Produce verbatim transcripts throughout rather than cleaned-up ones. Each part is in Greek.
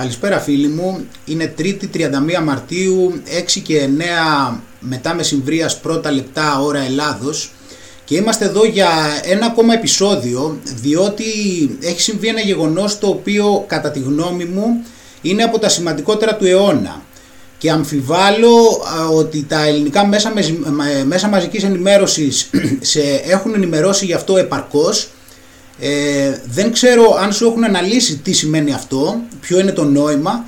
Καλησπέρα φίλοι μου, είναι Τρίτη τριάντα μία Μαρτίου, έξι και εννιά μετά μεσημβρίας πρώτα λεπτά ώρα Ελλάδος και είμαστε εδώ για ένα ακόμα επεισόδιο, διότι έχει συμβεί ένα γεγονός το οποίο κατά τη γνώμη μου είναι από τα σημαντικότερα του αιώνα και αμφιβάλλω ότι τα ελληνικά μέσα, μέσα μαζικής ενημέρωσης σε έχουν ενημερώσει γι' αυτό επαρκώς. Ε, δεν ξέρω αν σου έχουν αναλύσει τι σημαίνει αυτό, ποιο είναι το νόημα,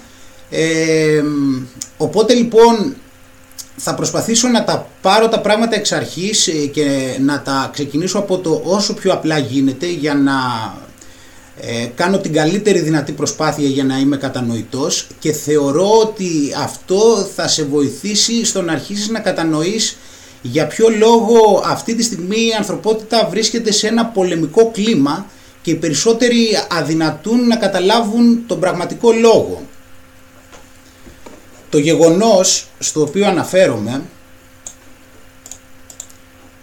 ε, οπότε λοιπόν θα προσπαθήσω να τα πάρω τα πράγματα εξ αρχής και να τα ξεκινήσω από το όσο πιο απλά γίνεται για να ε, κάνω την καλύτερη δυνατή προσπάθεια για να είμαι κατανοητός, και θεωρώ ότι αυτό θα σε βοηθήσει στο να αρχίσεις να κατανοείς για ποιο λόγο αυτή τη στιγμή η ανθρωπότητα βρίσκεται σε ένα πολεμικό κλίμα και οι περισσότεροι αδυνατούν να καταλάβουν τον πραγματικό λόγο. Το γεγονός στο οποίο αναφέρομαι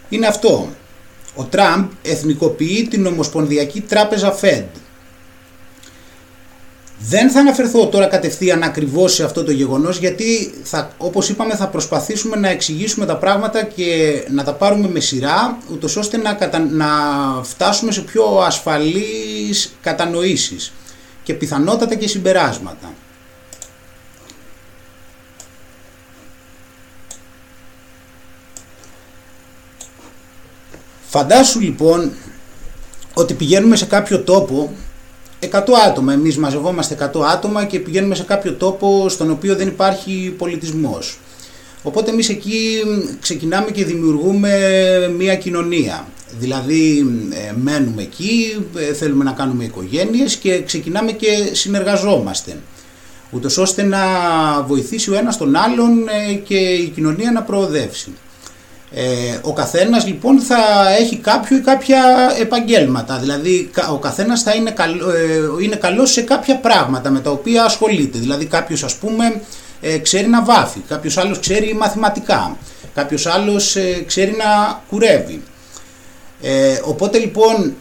είναι αυτό. Ο Τραμπ εθνικοποιεί την Ομοσπονδιακή Τράπεζα Fed. Δεν θα αναφερθώ τώρα κατευθείαν ακριβώς σε αυτό το γεγονός, γιατί θα, όπως είπαμε, θα προσπαθήσουμε να εξηγήσουμε τα πράγματα και να τα πάρουμε με σειρά, ούτως ώστε να, κατα... να φτάσουμε σε πιο ασφαλείς κατανοήσεις και πιθανότατα και συμπεράσματα. Φαντάσου λοιπόν ότι πηγαίνουμε σε κάποιο τόπο εκατό άτομα, εμείς μαζευόμαστε εκατό άτομα και πηγαίνουμε σε κάποιο τόπο στον οποίο δεν υπάρχει πολιτισμός. Οπότε εμείς εκεί ξεκινάμε και δημιουργούμε μια κοινωνία. Δηλαδή ε, μένουμε εκεί, ε, θέλουμε να κάνουμε οικογένειες και ξεκινάμε και συνεργαζόμαστε, ούτως ώστε να βοηθήσει ο ένας τον άλλον ε, και η κοινωνία να προοδεύσει. Ε, ο καθένας λοιπόν θα έχει κάποιο ή κάποια επαγγέλματα, δηλαδή ο καθένας θα είναι, καλό, ε, είναι καλός σε κάποια πράγματα με τα οποία ασχολείται. Δηλαδή κάποιος, ας πούμε, ε, ξέρει να βάφει, κάποιος άλλος ξέρει μαθηματικά, κάποιος άλλος ε, ξέρει να κουρεύει. Ε, οπότε λοιπόν,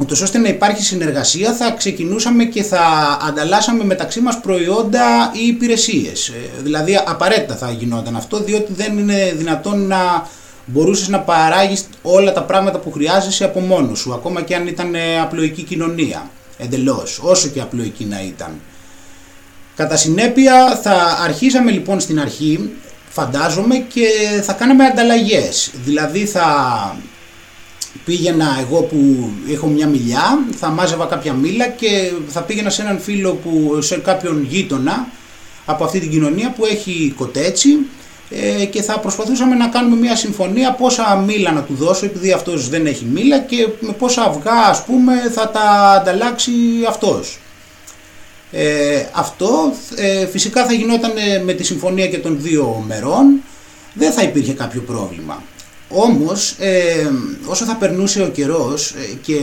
ούτως ώστε να υπάρχει συνεργασία, θα ξεκινούσαμε και θα ανταλλάσσαμε μεταξύ μας προϊόντα ή υπηρεσίες. Δηλαδή απαραίτητα θα γινόταν αυτό, διότι δεν είναι δυνατόν να μπορούσες να παράγεις όλα τα πράγματα που χρειάζεσαι από μόνος σου, ακόμα και αν ήταν απλοϊκή κοινωνία, εντελώς, όσο και απλοϊκή να ήταν. Κατά συνέπεια θα αρχίσαμε λοιπόν στην αρχή, φαντάζομαι, και θα κάναμε ανταλλαγές. Δηλαδή θα... πήγαινα εγώ που έχω μια μιλιά, θα μάζευα κάποια μήλα και θα πήγαινα σε έναν φίλο, που, σε κάποιον γείτονα από αυτή την κοινωνία που έχει κοτέτσι, και θα προσπαθούσαμε να κάνουμε μια συμφωνία πόσα μήλα να του δώσω, επειδή αυτός δεν έχει μήλα, και με πόσα αυγά, ας πούμε, θα τα ανταλλάξει αυτός. Ε, αυτό ε, φυσικά θα γινόταν με τη συμφωνία και των δύο μερών, δεν θα υπήρχε κάποιο πρόβλημα. Όμως ε, όσο θα περνούσε ο καιρός και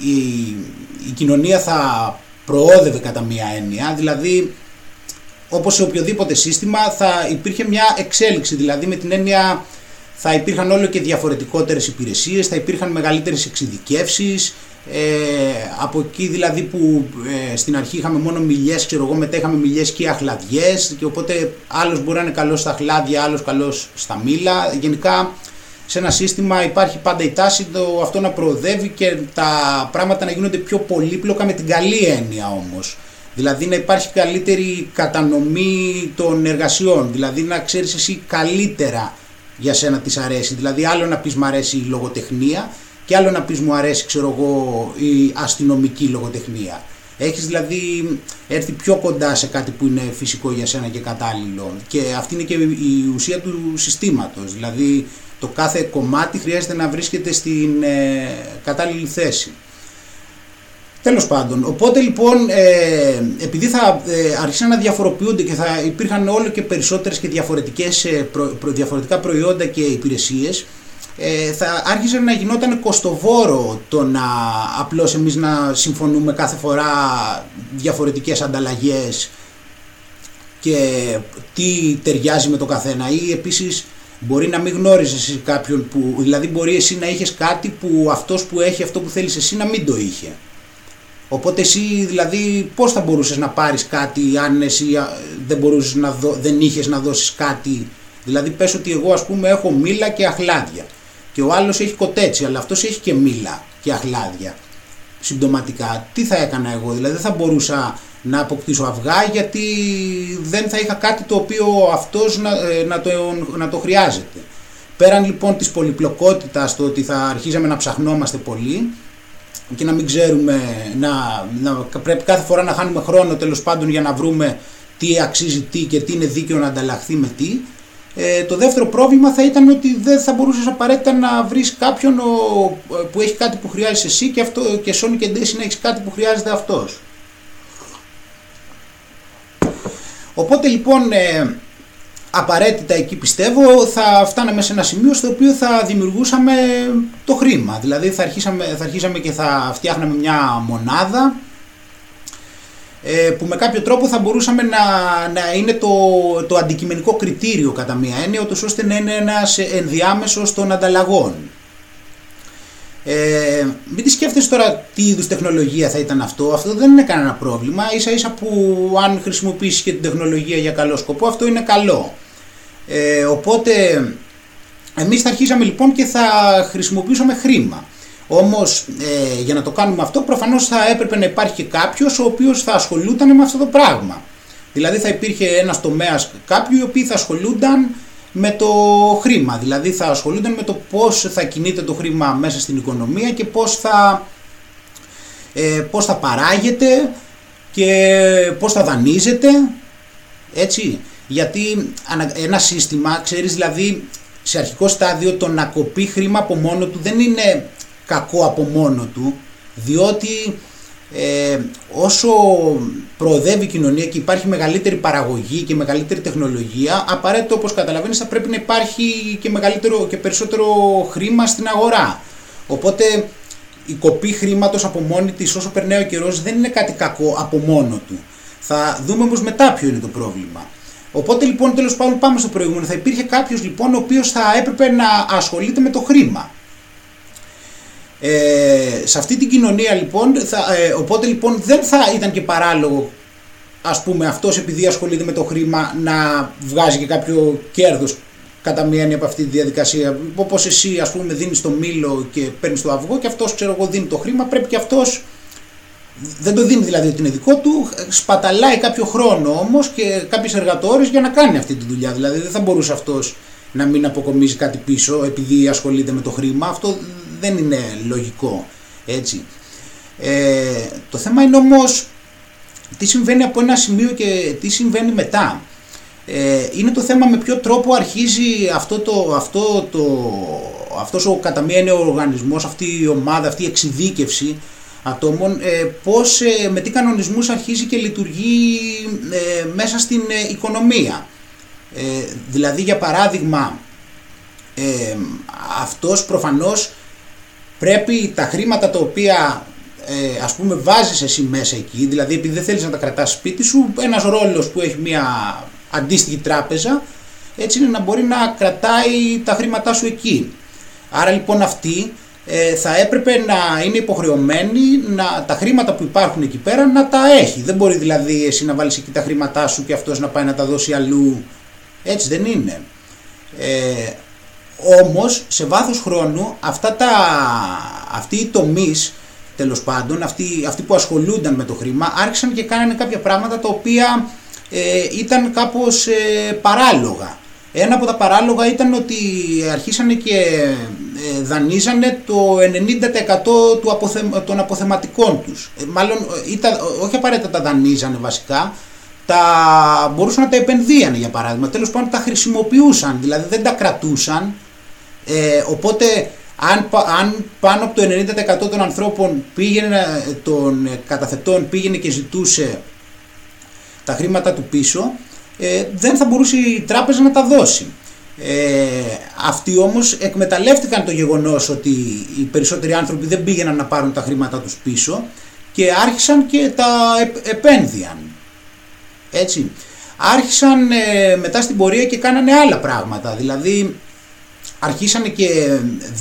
η, η κοινωνία θα προόδευε κατά μία έννοια, δηλαδή όπως σε οποιοδήποτε σύστημα θα υπήρχε μια εξέλιξη, δηλαδή με την έννοια θα υπήρχαν όλο και διαφορετικότερες υπηρεσίες, θα υπήρχαν μεγαλύτερες εξειδικεύσεις, ε, από εκεί δηλαδή που ε, στην αρχή είχαμε μόνο μιλιές, ξέρω εγώ, μετά είχαμε μιλιές και αχλαδιές, και οπότε άλλος μπορεί να είναι καλός στα αχλάδια, άλλος καλός στα μήλα. Γενικά σε ένα σύστημα υπάρχει πάντα η τάση το αυτό να προοδεύει και τα πράγματα να γίνονται πιο πολύπλοκα, με την καλή έννοια όμως. Δηλαδή να υπάρχει καλύτερη κατανομή των εργασιών, δηλαδή να ξέρεις εσύ καλύτερα για σένα τις αρέσει, δηλαδή άλλο να πεις μου αρέσει η λογοτεχνία και άλλο να πεις μου αρέσει, ξέρω εγώ, η αστυνομική λογοτεχνία. Έχεις δηλαδή έρθει πιο κοντά σε κάτι που είναι φυσικό για σένα και κατάλληλο, και αυτή είναι και η ουσία του συστήματος, δηλαδή το κάθε κομμάτι χρειάζεται να βρίσκεται στην ε, κατάλληλη θέση. Τέλος πάντων, οπότε λοιπόν, ε, επειδή θα ε, άρχισαν να διαφοροποιούνται και θα υπήρχαν όλο και περισσότερες και διαφορετικές, ε, προ, προ, διαφορετικά προϊόντα και υπηρεσίες, ε, θα άρχισε να γινόταν κοστοβόρο το να απλώς εμείς να συμφωνούμε κάθε φορά διαφορετικές ανταλλαγές και τι ταιριάζει με το καθένα. Ή επίσης μπορεί να μην γνώριζες κάποιον που, δηλαδή μπορεί εσύ να είχες κάτι που αυτός που έχει αυτό που θέλεις εσύ να μην το είχε. Οπότε εσύ δηλαδή πώς θα μπορούσες να πάρεις κάτι αν εσύ δεν, μπορούσες να δω, δεν είχες να δώσεις κάτι. Δηλαδή πες ότι εγώ ας πούμε έχω μήλα και αχλάδια και ο άλλος έχει κοτέτσι, αλλά αυτός έχει και μήλα και αχλάδια συμπτωματικά. Τι θα έκανα εγώ, δηλαδή δεν θα μπορούσα να αποκτήσω αυγά γιατί δεν θα είχα κάτι το οποίο αυτός να, να, το, να το χρειάζεται. Πέραν λοιπόν της πολυπλοκότητας, το ότι θα αρχίζαμε να ψαχνόμαστε πολύ και να μην ξέρουμε, να, να πρέπει κάθε φορά να χάνουμε χρόνο τέλος πάντων για να βρούμε τι αξίζει τι και τι είναι δίκαιο να ανταλλαχθεί με τι. Ε, το δεύτερο πρόβλημα θα ήταν ότι δεν θα μπορούσες απαραίτητα να βρεις κάποιον ο, που έχει κάτι που χρειάζεσαι εσύ και, αυτό, και σώνει και ντέση να έχεις κάτι που χρειάζεται αυτός. Οπότε λοιπόν ε, απαραίτητα εκεί πιστεύω θα φτάναμε σε ένα σημείο στο οποίο θα δημιουργούσαμε το χρήμα. Δηλαδή θα αρχίσαμε, θα αρχίσαμε και θα φτιάχναμε μια μονάδα ε, που με κάποιο τρόπο θα μπορούσαμε να, να είναι το, το αντικειμενικό κριτήριο κατά μία έννοια, ώστε να είναι ένας ενδιάμεσος των ανταλλαγών. Ε, μην τη σκέφτεσαι τώρα τι είδους τεχνολογία θα ήταν αυτό. Αυτό δεν είναι κανένα πρόβλημα. Ίσα ίσα που αν χρησιμοποιήσεις και την τεχνολογία για καλό σκοπό, αυτό είναι καλό. Ε, οπότε εμείς θα αρχίσαμε λοιπόν και θα χρησιμοποιήσουμε χρήμα. Όμως ε, για να το κάνουμε αυτό προφανώς θα έπρεπε να υπάρχει και κάποιος ο οποίος θα ασχολούταν με αυτό το πράγμα. Δηλαδή θα υπήρχε ένας τομέας κάποιου οι οποίοι θα ασχολούνταν με το χρήμα, δηλαδή θα ασχολούνταν με το πώς θα κινείται το χρήμα μέσα στην οικονομία και πώς θα, ε, πώς θα παράγεται και πώς θα δανείζεται, έτσι, γιατί ένα σύστημα, ξέρεις, δηλαδή σε αρχικό στάδιο το να κοπεί χρήμα από μόνο του δεν είναι κακό από μόνο του, διότι ε, όσο προοδεύει η κοινωνία και υπάρχει μεγαλύτερη παραγωγή και μεγαλύτερη τεχνολογία, απαραίτητο όπως καταλαβαίνεις θα πρέπει να υπάρχει και μεγαλύτερο και περισσότερο χρήμα στην αγορά. Οπότε η κοπή χρήματος από μόνη της όσο περνάει ο καιρός δεν είναι κάτι κακό από μόνο του. Θα δούμε όμως μετά ποιο είναι το πρόβλημα. Οπότε λοιπόν τέλος πάντων πάμε στο προηγούμενο. Θα υπήρχε κάποιος λοιπόν ο οποίος θα έπρεπε να ασχολείται με το χρήμα. Ε, σε αυτή την κοινωνία λοιπόν θα, ε, οπότε λοιπόν δεν θα ήταν και παράλογο ας πούμε αυτός επειδή ασχολείται με το χρήμα να βγάζει και κάποιο κέρδος κατά μία έννοια από αυτή τη διαδικασία, όπως εσύ ας πούμε δίνεις το μήλο και παίρνεις το αυγό και αυτός ξέρω εγώ δίνει το χρήμα, πρέπει και αυτός, δεν το δίνει δηλαδή ότι είναι δικό του, σπαταλάει κάποιο χρόνο όμως και κάποιες εργατόρες για να κάνει αυτή τη δουλειά, δηλαδή δεν θα μπορούσε αυτός να μην αποκομίζει κάτι πίσω επειδή ασχολείται με το χρήμα, αυτό δεν είναι λογικό, έτσι. Ε, το θέμα είναι όμως τι συμβαίνει από ένα σημείο και τι συμβαίνει μετά. Ε, είναι το θέμα με ποιο τρόπο αρχίζει αυτό το, αυτό το, αυτός ο κατά μία έννοια οργανισμός, αυτή η ομάδα, αυτή η εξειδίκευση ατόμων, ε, πώς, ε, με τι κανονισμούς αρχίζει και λειτουργεί ε, μέσα στην ε, οικονομία. Ε, δηλαδή για παράδειγμα ε, αυτός προφανώς πρέπει τα χρήματα τα οποία ε, ας πούμε βάζεις εσύ μέσα εκεί, δηλαδή επειδή δεν θέλεις να τα κρατάς σπίτι σου, ένας ρόλος που έχει μια αντίστοιχη τράπεζα, έτσι είναι να μπορεί να κρατάει τα χρήματά σου εκεί. Άρα λοιπόν αυτή ε, θα έπρεπε να είναι υποχρεωμένη να, τα χρήματα που υπάρχουν εκεί πέρα να τα έχει. Δεν μπορεί δηλαδή εσύ να βάλεις εκεί τα χρήματά σου και αυτός να πάει να τα δώσει αλλού. Έτσι δεν είναι. Ε, Όμως σε βάθος χρόνου αυτά τα, αυτοί οι τομείς τέλος πάντων, αυτοί, αυτοί που ασχολούνταν με το χρήμα άρχισαν και κάνανε κάποια πράγματα τα οποία ε, ήταν κάπως ε, παράλογα. Ένα από τα παράλογα ήταν ότι αρχίσανε και ε, δανείζανε το ενενήντα τοις εκατό του αποθε, των αποθεματικών τους. Ε, μάλλον ήταν, όχι απαραίτητα τα δανείζανε βασικά, τα, μπορούσαν να τα επενδύανε για παράδειγμα, τέλος πάντων τα χρησιμοποιούσαν, δηλαδή δεν τα κρατούσαν. Ε, οπότε αν, αν πάνω από το ενενήντα τοις εκατό των ανθρώπων πήγαινε, των καταθετών πήγαινε και ζητούσε τα χρήματα του πίσω, ε, δεν θα μπορούσε η τράπεζα να τα δώσει. Ε, αυτοί όμως εκμεταλλεύτηκαν το γεγονός ότι οι περισσότεροι άνθρωποι δεν πήγαιναν να πάρουν τα χρήματα τους πίσω και άρχισαν και τα επένδυαν. Έτσι. Άρχισαν ε, μετά στην πορεία και κάνανε άλλα πράγματα, δηλαδή αρχίσανε και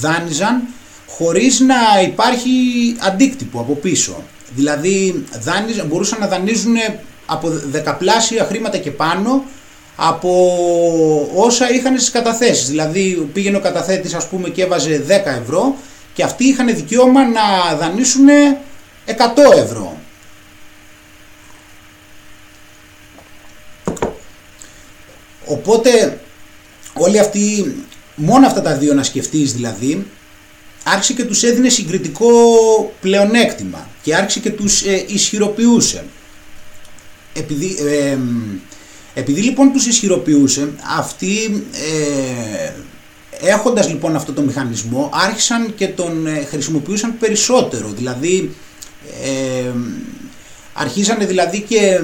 δάνειζαν χωρίς να υπάρχει αντίκτυπο από πίσω. Δηλαδή δάνειζε, μπορούσαν να δανείζουν από δεκαπλάσια χρήματα και πάνω από όσα είχαν στις καταθέσεις. Δηλαδή πήγαινε ο καταθέτης ας πούμε και έβαζε δέκα ευρώ και αυτοί είχαν δικαίωμα να δανείσουν εκατό ευρώ. Οπότε όλοι αυτοί, μόνο αυτά τα δύο να σκεφτείς δηλαδή, άρχισε και τους έδινε συγκριτικό πλεονέκτημα και άρχισε και τους ε, ισχυροποιούσε. Επειδή, ε, επειδή λοιπόν τους ισχυροποιούσε, αυτοί ε, έχοντας λοιπόν αυτό το μηχανισμό άρχισαν και τον ε, χρησιμοποιούσαν περισσότερο. Δηλαδή ε, αρχίσανε δηλαδή και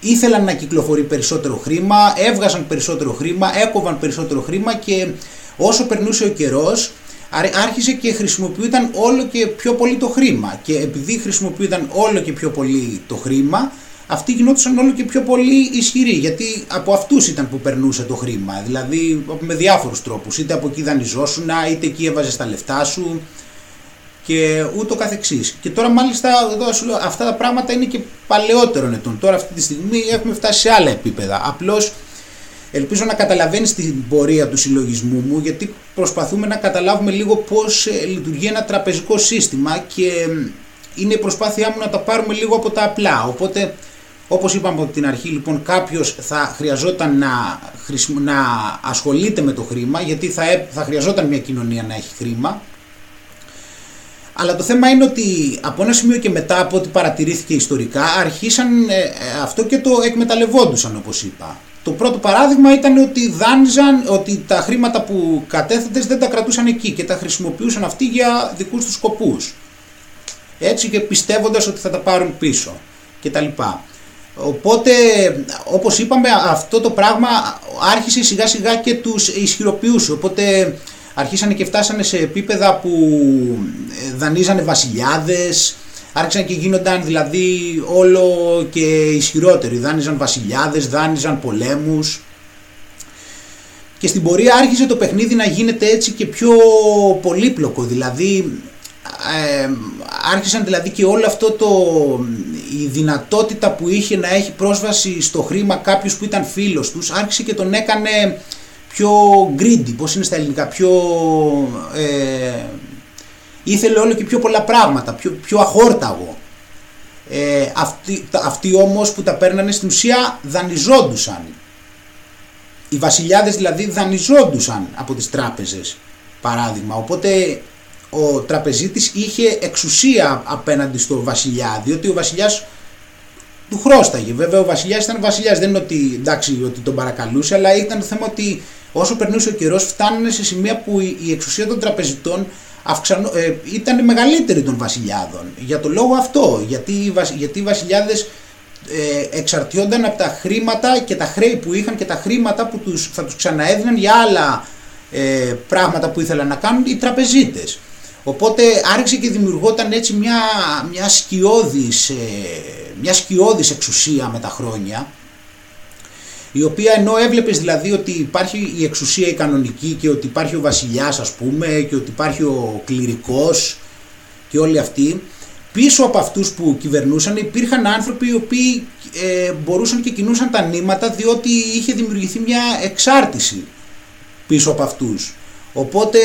ήθελαν να κυκλοφορεί περισσότερο χρήμα, έβγαζαν περισσότερο χρήμα, έκοβαν περισσότερο χρήμα και όσο περνούσε ο καιρός άρχισε και χρησιμοποιούνταν όλο και πιο πολύ το χρήμα, και επειδή χρησιμοποιούνταν όλο και πιο πολύ το χρήμα, αυτοί γινόντουσαν όλο και πιο πολύ ισχυροί, γιατί από αυτούς ήταν που περνούσε το χρήμα, δηλαδή με διάφορους τρόπους, είτε από εκεί δανειζόσουνα, είτε εκεί έβαζες τα λεφτά σου και ούτω καθεξής. Και τώρα μάλιστα αυτά τα πράγματα είναι και παλαιότερων ετών, τώρα αυτή τη στιγμή έχουμε φτάσει σε άλλα επίπεδα. Απλώς ελπίζω να καταλαβαίνεις την πορεία του συλλογισμού μου, γιατί προσπαθούμε να καταλάβουμε λίγο πώς λειτουργεί ένα τραπεζικό σύστημα και είναι η προσπάθειά μου να τα πάρουμε λίγο από τα απλά. Οπότε, όπως είπαμε από την αρχή, λοιπόν, κάποιος θα χρειαζόταν να, χρησιμο... να ασχολείται με το χρήμα, γιατί θα, θα χρειαζόταν μια κοινωνία να έχει χρήμα. Αλλά το θέμα είναι ότι από ένα σημείο και μετά, από ό,τι παρατηρήθηκε ιστορικά, αρχίσαν ε, αυτό και το εκμεταλλευόντουσαν, όπως είπα. Το πρώτο παράδειγμα ήταν ότι δάνειζαν, ότι τα χρήματα που κατέθετες δεν τα κρατούσαν εκεί και τα χρησιμοποιούσαν αυτοί για δικούς τους σκοπούς. Έτσι, και πιστεύοντας ότι θα τα πάρουν πίσω κτλ. Οπότε, όπως είπαμε, αυτό το πράγμα άρχισε σιγά σιγά και τους ισχυροποιούσε. Οπότε αρχίσανε και φτάσανε σε επίπεδα που δανείζανε βασιλιάδες, άρχισαν και γίνονταν δηλαδή όλο και ισχυρότεροι, δάνειζαν βασιλιάδες, δάνειζαν πολέμους, και στην πορεία άρχισε το παιχνίδι να γίνεται έτσι και πιο πολύπλοκο. Δηλαδή ε, άρχισαν δηλαδή και όλο αυτό το, η δυνατότητα που είχε να έχει πρόσβαση στο χρήμα κάποιος που ήταν φίλος τους, άρχισε και τον έκανε πιο greedy, πώς είναι στα ελληνικά, πιο... Ε, ήθελε όλο και πιο πολλά πράγματα, πιο, πιο αχόρταγο. Ε, αυτοί, αυτοί όμως που τα παίρνανε στην ουσία δανειζόντουσαν. Οι βασιλιάδες δηλαδή δανειζόντουσαν από τις τράπεζες, παράδειγμα. Οπότε ο τραπεζίτης είχε εξουσία απέναντι στο βασιλιά, διότι ο βασιλιάς του χρώσταγε. Βέβαια ο βασιλιάς ήταν βασιλιάς, δεν είναι ότι, εντάξει, ότι τον παρακαλούσε, αλλά ήταν το θέμα ότι όσο περνούσε ο καιρός φτάνανε σε σημεία που η εξουσία των τραπεζιτών Αυξανο... Ε, ήταν μεγαλύτερη των βασιλιάδων, για το λόγο αυτό, γιατί οι, βασι... γιατί οι βασιλιάδες ε, εξαρτιόνταν από τα χρήματα και τα χρέη που είχαν και τα χρήματα που τους, θα τους ξαναέδιναν για άλλα ε, πράγματα που ήθελαν να κάνουν οι τραπεζίτες. Οπότε άρχισε και δημιουργόταν έτσι μια, μια, σκιώδης, ε, μια σκιώδης εξουσία με τα χρόνια, η οποία, ενώ έβλεπες δηλαδή ότι υπάρχει η εξουσία η κανονική και ότι υπάρχει ο βασιλιάς ας πούμε και ότι υπάρχει ο κληρικός και όλοι αυτοί, πίσω από αυτούς που κυβερνούσαν υπήρχαν άνθρωποι οι οποίοι ε, μπορούσαν και κινούσαν τα νήματα, διότι είχε δημιουργηθεί μια εξάρτηση πίσω από αυτούς. Οπότε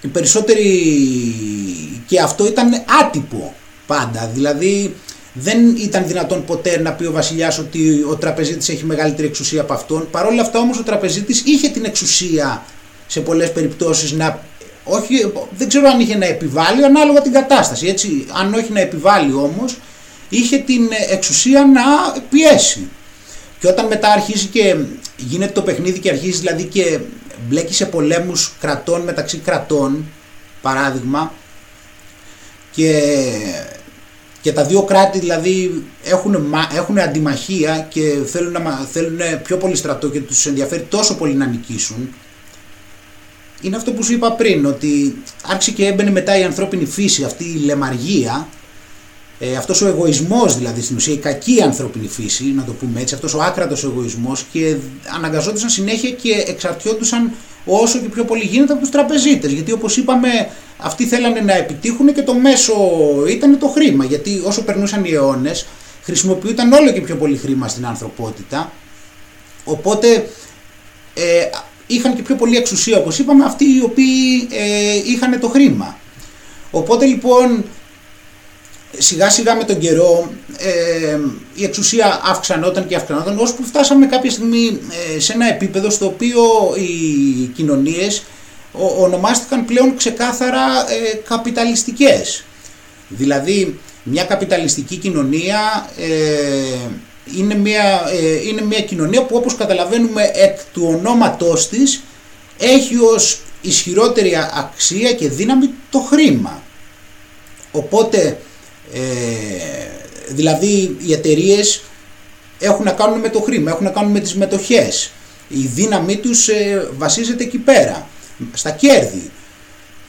οι περισσότεροι, και αυτό ήταν άτυπο πάντα, δηλαδή δεν ήταν δυνατόν ποτέ να πει ο βασιλιάς ότι ο τραπεζίτης έχει μεγαλύτερη εξουσία από αυτόν. Παρόλα αυτά όμως ο τραπεζίτης είχε την εξουσία σε πολλές περιπτώσεις να... όχι, δεν ξέρω αν είχε να επιβάλλει, ανάλογα την κατάσταση, έτσι. Αν όχι να επιβάλλει όμως, είχε την εξουσία να πιέσει. Και όταν μετά αρχίζει και γίνεται το παιχνίδι και αρχίζει δηλαδή και μπλέκει σε πολέμους κρατών μεταξύ κρατών, παράδειγμα, και... και τα δύο κράτη δηλαδή έχουν, έχουν αντιμαχία και θέλουν, να, θέλουν πιο πολύ στρατό και τους ενδιαφέρει τόσο πολύ να νικήσουν. Είναι αυτό που σου είπα πριν, ότι άρχισε και έμπαινε μετά η ανθρώπινη φύση, αυτή η λεμαργία, ε, αυτός ο εγωισμός δηλαδή στην ουσία, η κακή ανθρώπινη φύση, να το πούμε έτσι, αυτός ο άκρατος εγωισμός, και αναγκαζόντουσαν συνέχεια και εξαρτιόντουσαν όσο και πιο πολύ γίνεται από τους τραπεζίτες, γιατί όπως είπαμε αυτοί θέλανε να επιτύχουν και το μέσο ήταν το χρήμα, γιατί όσο περνούσαν οι αιώνες χρησιμοποιούταν όλο και πιο πολύ χρήμα στην ανθρωπότητα, οπότε ε, είχαν και πιο πολύ εξουσία, όπως είπαμε, αυτοί οι οποίοι ε, είχαν το χρήμα. Οπότε λοιπόν σιγά σιγά με τον καιρό ε, η εξουσία αυξανόταν και αυξανόταν, ώσπου φτάσαμε κάποια στιγμή ε, σε ένα επίπεδο στο οποίο οι κοινωνίες ο, ονομάστηκαν πλέον ξεκάθαρα ε, καπιταλιστικές. Δηλαδή μια καπιταλιστική κοινωνία ε, είναι, μια, ε, είναι μια κοινωνία που, όπως καταλαβαίνουμε εκ του ονόματός της, έχει ως ισχυρότερη αξία και δύναμη το χρήμα. Οπότε Ε, δηλαδή οι εταιρείες έχουν να κάνουν με το χρήμα, έχουν να κάνουν με τις μετοχές, η δύναμή τους ε, βασίζεται εκεί πέρα, στα κέρδη,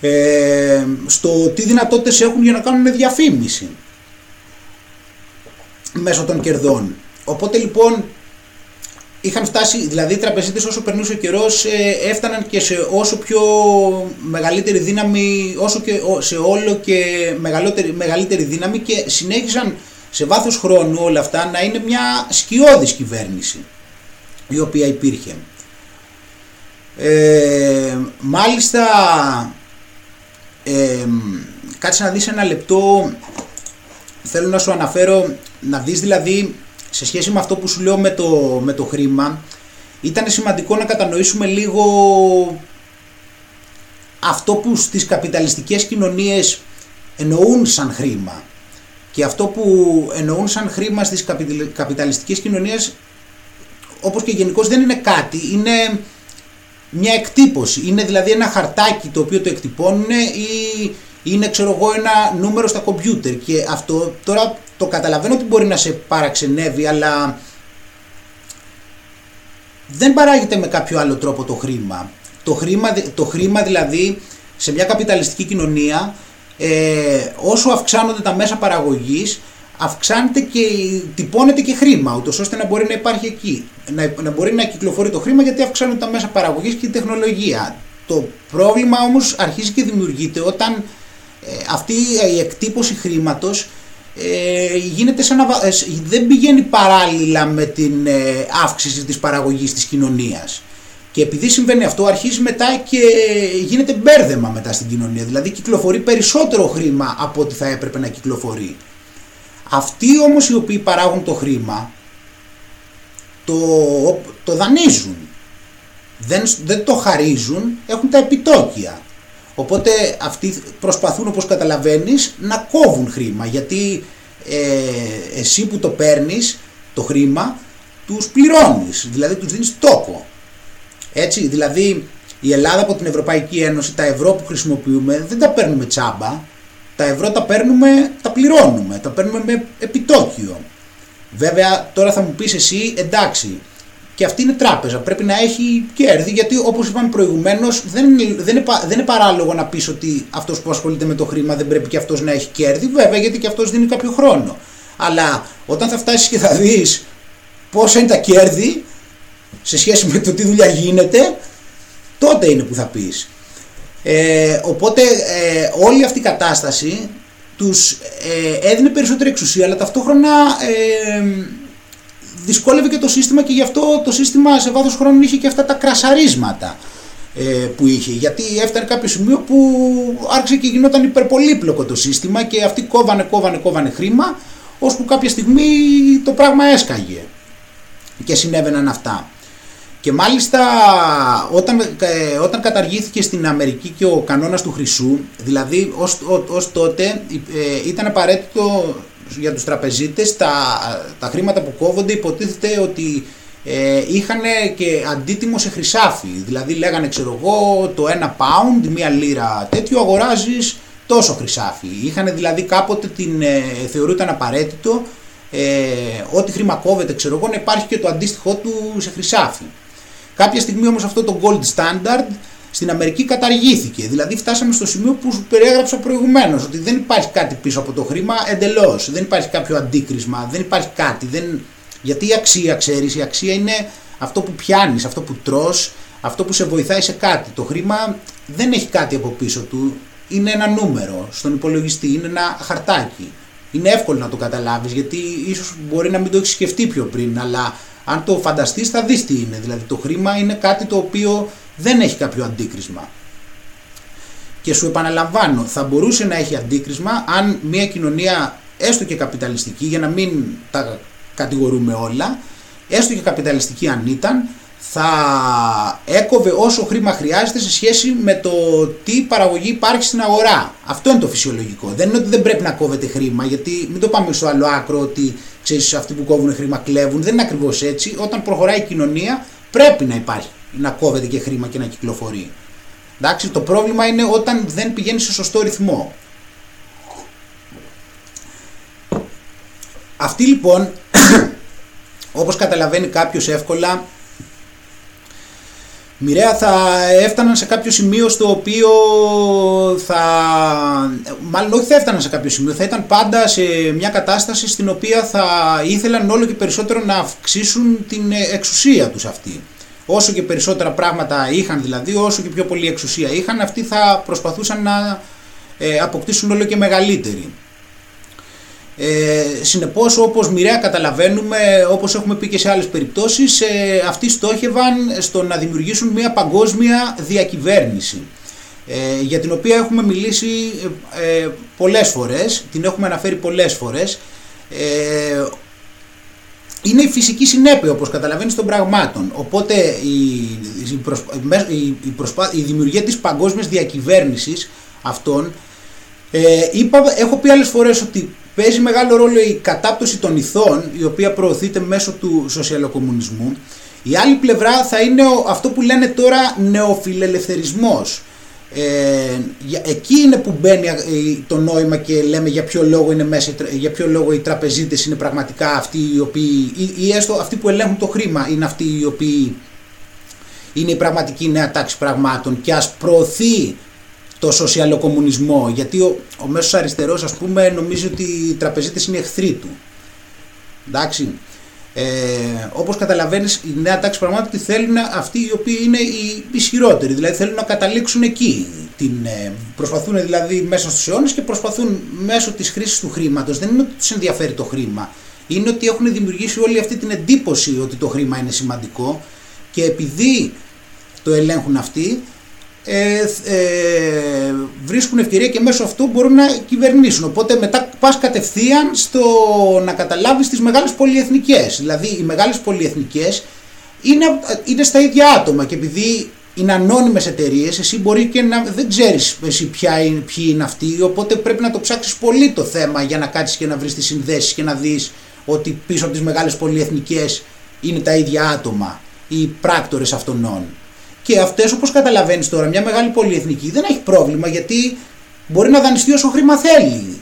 ε, στο τι δυνατότητες έχουν για να κάνουν διαφήμιση μέσω των κερδών. Οπότε λοιπόν είχαν φτάσει, δηλαδή οι τραπεζίτες όσο περνούσε ο καιρός ε, έφταναν και σε όσο πιο μεγαλύτερη δύναμη, όσο και σε όλο και μεγαλύτερη, μεγαλύτερη δύναμη, και συνέχισαν σε βάθος χρόνου όλα αυτά να είναι μια σκιώδης κυβέρνηση η οποία υπήρχε. Ε, μάλιστα, ε, κάτσε να δεις ένα λεπτό, θέλω να σου αναφέρω, να δεις δηλαδή σε σχέση με αυτό που σου λέω με το, με το χρήμα, ήταν σημαντικό να κατανοήσουμε λίγο αυτό που στις καπιταλιστικές κοινωνίες εννοούν σαν χρήμα. Και αυτό που εννοούν σαν χρήμα στις καπιταλιστικές κοινωνίες, όπως και γενικώς, δεν είναι κάτι, είναι μια εκτύπωση. Είναι δηλαδή ένα χαρτάκι το οποίο το εκτυπώνουν, ή είναι, ξέρω εγώ, ένα νούμερο στα κομπιούτερ. Και αυτό τώρα το καταλαβαίνω ότι μπορεί να σε παραξενεύει, αλλά δεν παράγεται με κάποιο άλλο τρόπο το χρήμα. Το χρήμα, το χρήμα δηλαδή σε μια καπιταλιστική κοινωνία, ε, όσο αυξάνονται τα μέσα παραγωγής, αυξάνεται και τυπώνεται και χρήμα, ούτως ώστε να μπορεί να υπάρχει εκεί, να, να μπορεί να κυκλοφορεί το χρήμα, γιατί αυξάνονται τα μέσα παραγωγής και η τεχνολογία. Το πρόβλημα όμως αρχίζει και δημιουργείται όταν ε, αυτή η εκτύπωση χρήματος Ε, γίνεται σαν να, ε, δεν πηγαίνει παράλληλα με την ε, αύξηση της παραγωγής της κοινωνίας, και επειδή συμβαίνει αυτό αρχίζει μετά και ε, γίνεται μπέρδεμα μετά στην κοινωνία, δηλαδή κυκλοφορεί περισσότερο χρήμα από ό,τι θα έπρεπε να κυκλοφορεί. Αυτοί όμως οι οποίοι παράγουν το χρήμα το, το δανείζουν, δεν, δεν το χαρίζουν, έχουν τα επιτόκια. Οπότε αυτοί προσπαθούν, όπως καταλαβαίνεις, να κόβουν χρήμα, γιατί ε, εσύ που το παίρνεις το χρήμα τους πληρώνεις, δηλαδή τους δίνεις τόκο. Έτσι, δηλαδή η Ελλάδα από την Ευρωπαϊκή Ένωση, τα ευρώ που χρησιμοποιούμε δεν τα παίρνουμε τσάμπα, τα ευρώ τα παίρνουμε, τα πληρώνουμε, τα παίρνουμε με επιτόκιο. Βέβαια τώρα θα μου πεις εσύ, εντάξει, και αυτή είναι τράπεζα, πρέπει να έχει κέρδη, γιατί όπως είπαμε προηγουμένως δεν, δεν, δεν είναι παράλογο να πεις ότι αυτός που ασχολείται με το χρήμα δεν πρέπει και αυτός να έχει κέρδη, βέβαια, γιατί και αυτός δίνει κάποιο χρόνο. Αλλά όταν θα φτάσεις και θα δεις πόσα είναι τα κέρδη σε σχέση με το τι δουλειά γίνεται, τότε είναι που θα πεις. Ε, οπότε ε, όλη αυτή η κατάσταση τους ε, έδινε περισσότερη εξουσία, αλλά ταυτόχρονα Ε, δυσκόλευε και το σύστημα, και γι' αυτό το σύστημα σε βάθος χρόνου είχε και αυτά τα κρασαρίσματα ε, που είχε, γιατί έφτανε κάποιο σημείο που άρχισε και γινόταν υπερπολύπλοκο το σύστημα και αυτοί κόβανε, κόβανε, κόβανε χρήμα, ώσπου κάποια στιγμή το πράγμα έσκαγε και συνέβαιναν αυτά. Και μάλιστα όταν, ε, όταν καταργήθηκε στην Αμερική και ο κανόνας του χρυσού, δηλαδή ως, ό, ως τότε ε, ήταν απαραίτητο για τους τραπεζίτες, τα, τα χρήματα που κόβονται υποτίθεται ότι ε, είχαν και αντίτιμο σε χρυσάφι, δηλαδή λέγανε, ξέρω εγώ, το ένα pound, μία λίρα τέτοιο, αγοράζεις τόσο χρυσάφι. Είχαν δηλαδή κάποτε την ε, θεωρούταν απαραίτητο ε, ό,τι χρήμα κόβεται, ξέρω εγώ, να υπάρχει και το αντίστοιχό του σε χρυσάφι. Κάποια στιγμή όμως αυτό το gold standard στην Αμερική καταργήθηκε, δηλαδή φτάσαμε στο σημείο που σου περιέγραψα προηγουμένως, ότι δεν υπάρχει κάτι πίσω από το χρήμα εντελώς, δεν υπάρχει κάποιο αντίκρισμα, δεν υπάρχει κάτι, δεν... γιατί η αξία, ξέρεις, η αξία είναι αυτό που πιάνεις, αυτό που τρως, αυτό που σε βοηθάει σε κάτι. Το χρήμα δεν έχει κάτι από πίσω του, είναι ένα νούμερο στον υπολογιστή, είναι ένα χαρτάκι. Είναι εύκολο να το καταλάβεις, γιατί ίσως μπορεί να μην το έχεις σκεφτεί πιο πριν, αλλά αν το φανταστείς θα δεις τι είναι. Δηλαδή το χρήμα είναι κάτι το οποίο δεν έχει κάποιο αντίκρισμα. Και σου επαναλαμβάνω, θα μπορούσε να έχει αντίκρισμα αν μια κοινωνία, έστω και καπιταλιστική, για να μην τα κατηγορούμε όλα, έστω και καπιταλιστική αν ήταν, θα έκοβε όσο χρήμα χρειάζεται σε σχέση με το τι παραγωγή υπάρχει στην αγορά. Αυτό είναι το φυσιολογικό. Δεν είναι ότι δεν πρέπει να κόβεται χρήμα, γιατί μην το πάμε στο άλλο άκρο ότι ξέρεις, αυτοί που κόβουν χρήμα κλέβουν. Δεν είναι ακριβώς έτσι. Όταν προχωράει η κοινωνία, πρέπει να υπάρχει, να κόβεται και χρήμα και να κυκλοφορεί. Εντάξει, το πρόβλημα είναι όταν δεν πηγαίνει σε σωστό ρυθμό. Αυτή λοιπόν, όπως καταλαβαίνει κάποιος εύκολα, μοιραία θα έφταναν σε κάποιο σημείο στο οποίο θα... Μάλλον όχι θα έφταναν σε κάποιο σημείο, θα ήταν πάντα σε μια κατάσταση στην οποία θα ήθελαν όλο και περισσότερο να αυξήσουν την εξουσία τους αυτοί. Όσο και περισσότερα πράγματα είχαν δηλαδή, όσο και πιο πολλή εξουσία είχαν, αυτοί θα προσπαθούσαν να ε, αποκτήσουν όλο και μεγαλύτερη. Ε, συνεπώς, όπως μοιραία καταλαβαίνουμε, όπως έχουμε πει και σε άλλες περιπτώσεις, ε, αυτοί στόχευαν στο να δημιουργήσουν μια παγκόσμια διακυβέρνηση, ε, για την οποία έχουμε μιλήσει ε, πολλές φορές, την έχουμε αναφέρει πολλές φορές. ε, Είναι η φυσική συνέπεια, όπως καταλαβαίνεις, των πραγμάτων. Οπότε η, η, προσπα, η, η, προσπα, η δημιουργία της παγκόσμιας διακυβέρνησης αυτών, ε, είπα, έχω πει άλλες φορές ότι παίζει μεγάλο ρόλο η κατάπτωση των ηθών, η οποία προωθείται μέσω του σοσιαλοκομμουνισμού. Η άλλη πλευρά θα είναι ο, αυτό που λένε τώρα νεοφιλελευθερισμός. Ε, εκεί είναι που μπαίνει το νόημα και λέμε για ποιο λόγο, είναι μέσα, για ποιο λόγο οι τραπεζίτες είναι πραγματικά αυτοί οι οποίοι, ή, ή έστω αυτοί που ελέγχουν το χρήμα, είναι αυτοί οι οποίοι είναι η πραγματική νέα τάξη πραγμάτων, και ας προωθεί το σοσιαλοκομμουνισμό, γιατί ο, ο μέσος αριστερός, ας πούμε, νομίζει ότι οι τραπεζίτες είναι εχθροί του. Εντάξει. Ε, όπως καταλαβαίνεις, η νέα τάξη πραγμάτων τι θέλουν αυτοί οι οποίοι είναι οι ισχυρότεροι, δηλαδή θέλουν να καταλήξουν εκεί. Την, ε, προσπαθούν δηλαδή μέσα στους αιώνες και προσπαθούν μέσω της χρήσης του χρήματος. Δεν είναι ότι τους ενδιαφέρει το χρήμα, είναι ότι έχουν δημιουργήσει όλη αυτή την εντύπωση ότι το χρήμα είναι σημαντικό, και επειδή το ελέγχουν αυτοί, Ε, ε, βρίσκουν ευκαιρία και μέσω αυτού μπορούν να κυβερνήσουν. Οπότε μετά πας κατευθείαν στο να καταλάβεις τις μεγάλες πολυεθνικές. Δηλαδή οι μεγάλες πολυεθνικές είναι, είναι στα ίδια άτομα, και επειδή είναι ανώνυμες εταιρείες, εσύ μπορεί και να δεν ξέρεις εσύ ποια είναι, ποιοι είναι αυτοί, οπότε πρέπει να το ψάξεις πολύ το θέμα για να κάτσεις και να βρεις τις συνδέσεις και να δεις ότι πίσω από τις μεγάλες πολυεθνικές είναι τα ίδια άτομα, οι πράκτορες αυτών. Και αυτές, όπως καταλαβαίνεις τώρα, μια μεγάλη πολυεθνική δεν έχει πρόβλημα, γιατί μπορεί να δανειστεί όσο χρήμα θέλει.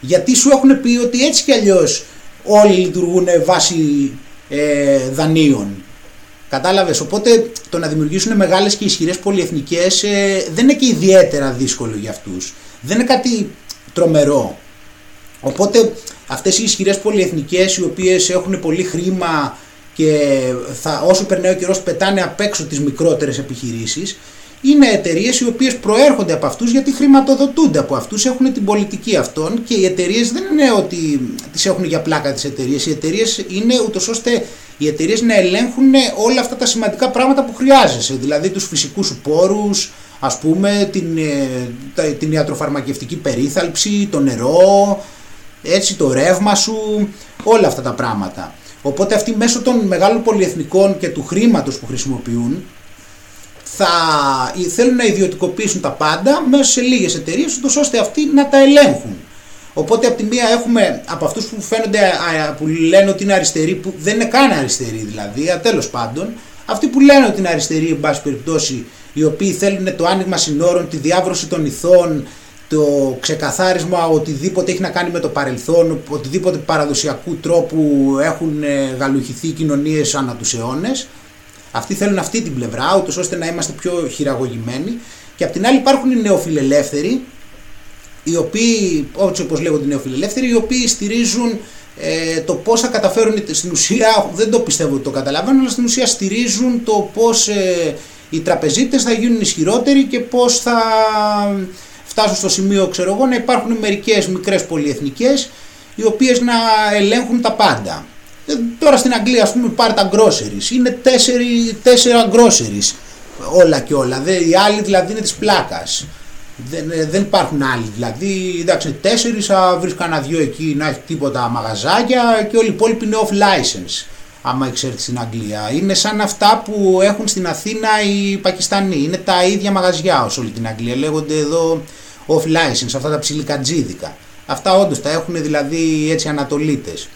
Γιατί σου έχουν πει ότι έτσι κι αλλιώς όλοι λειτουργούν βάσει ε, δανείων. Κατάλαβες, οπότε το να δημιουργήσουν μεγάλες και ισχυρές πολυεθνικές ε, δεν είναι και ιδιαίτερα δύσκολο για αυτούς. Δεν είναι κάτι τρομερό. Οπότε αυτές οι ισχυρές πολυεθνικές, οι οποίες έχουν πολύ χρήμα, και θα, όσο περνάει ο καιρός πετάνε απ' έξω τις μικρότερες επιχειρήσεις, είναι εταιρείες οι οποίες προέρχονται από αυτούς, γιατί χρηματοδοτούνται από αυτούς, έχουν την πολιτική αυτών, και οι εταιρείες δεν είναι ότι τις έχουν για πλάκα τις εταιρείες. Οι εταιρείες είναι ούτως ώστε οι εταιρείες να ελέγχουν όλα αυτά τα σημαντικά πράγματα που χρειάζεσαι, δηλαδή τους φυσικούς σου πόρους, ας πούμε, την, την ιατροφαρμακευτική περίθαλψη, το νερό, έτσι, το ρεύμα σου, όλα αυτά τα πράγματα. Οπότε αυτοί μέσω των μεγάλων πολυεθνικών και του χρήματος που χρησιμοποιούν θα θέλουν να ιδιωτικοποιήσουν τα πάντα μέσα σε λίγες εταιρείες, ώστε αυτοί να τα ελέγχουν. Οπότε από τη μία έχουμε από αυτούς που φαίνονται, που λένε ότι είναι αριστεροί, που δεν είναι καν αριστεροί δηλαδή, τέλος πάντων, αυτοί που λένε ότι είναι αριστεροί, εν πάση περιπτώσει, οι οποίοι θέλουν το άνοιγμα συνόρων, τη διάβρωση των ηθών, το ξεκαθάρισμα οτιδήποτε έχει να κάνει με το παρελθόν, οτιδήποτε παραδοσιακού τρόπου έχουν γαλουχηθεί κοινωνίες ανά τους αιώνες. Αυτοί θέλουν αυτή την πλευρά, ούτως ώστε να είμαστε πιο χειραγωγημένοι. Και απ' την άλλη υπάρχουν οι νεοφιλελεύθεροι, οι οποίοι, όπως λέγονται οι νεοφιλελεύθεροι, οι οποίοι στηρίζουν ε, το πώς θα καταφέρουν, στην ουσία, δεν το πιστεύω ότι το καταλαβαίνω, αλλά στην ουσία στηρίζουν το πώς ε, οι τραπεζίτες θα γίνουν ισχυρότεροι και πώς θα φτάσουν στο σημείο, ξέρω εγώ, να υπάρχουν μερικές μικρές πολυεθνικές οι οποίες να ελέγχουν τα πάντα. Ε, τώρα στην Αγγλία, ας πούμε, πάρε τα groceries. Είναι τέσσερι, τέσσερα groceries όλα και όλα. Δε, οι άλλοι δηλαδή είναι της πλάκας. Δεν, δεν υπάρχουν άλλοι. Δηλαδή, εντάξει, τέσσερις, θα βρεις κανένα δυο εκεί να έχει τίποτα μαγαζάκια και όλοι οι υπόλοιποι είναι off license. Άμα ξέρετε στην Αγγλία, είναι σαν αυτά που έχουν στην Αθήνα οι Πακιστανοί. Είναι τα ίδια μαγαζιά ως όλη την Αγγλία. Λέγονται εδώ off license, αυτά τα ψιλικατζίδικα. Αυτά όντως τα έχουν δηλαδή έτσι ανατολίτες.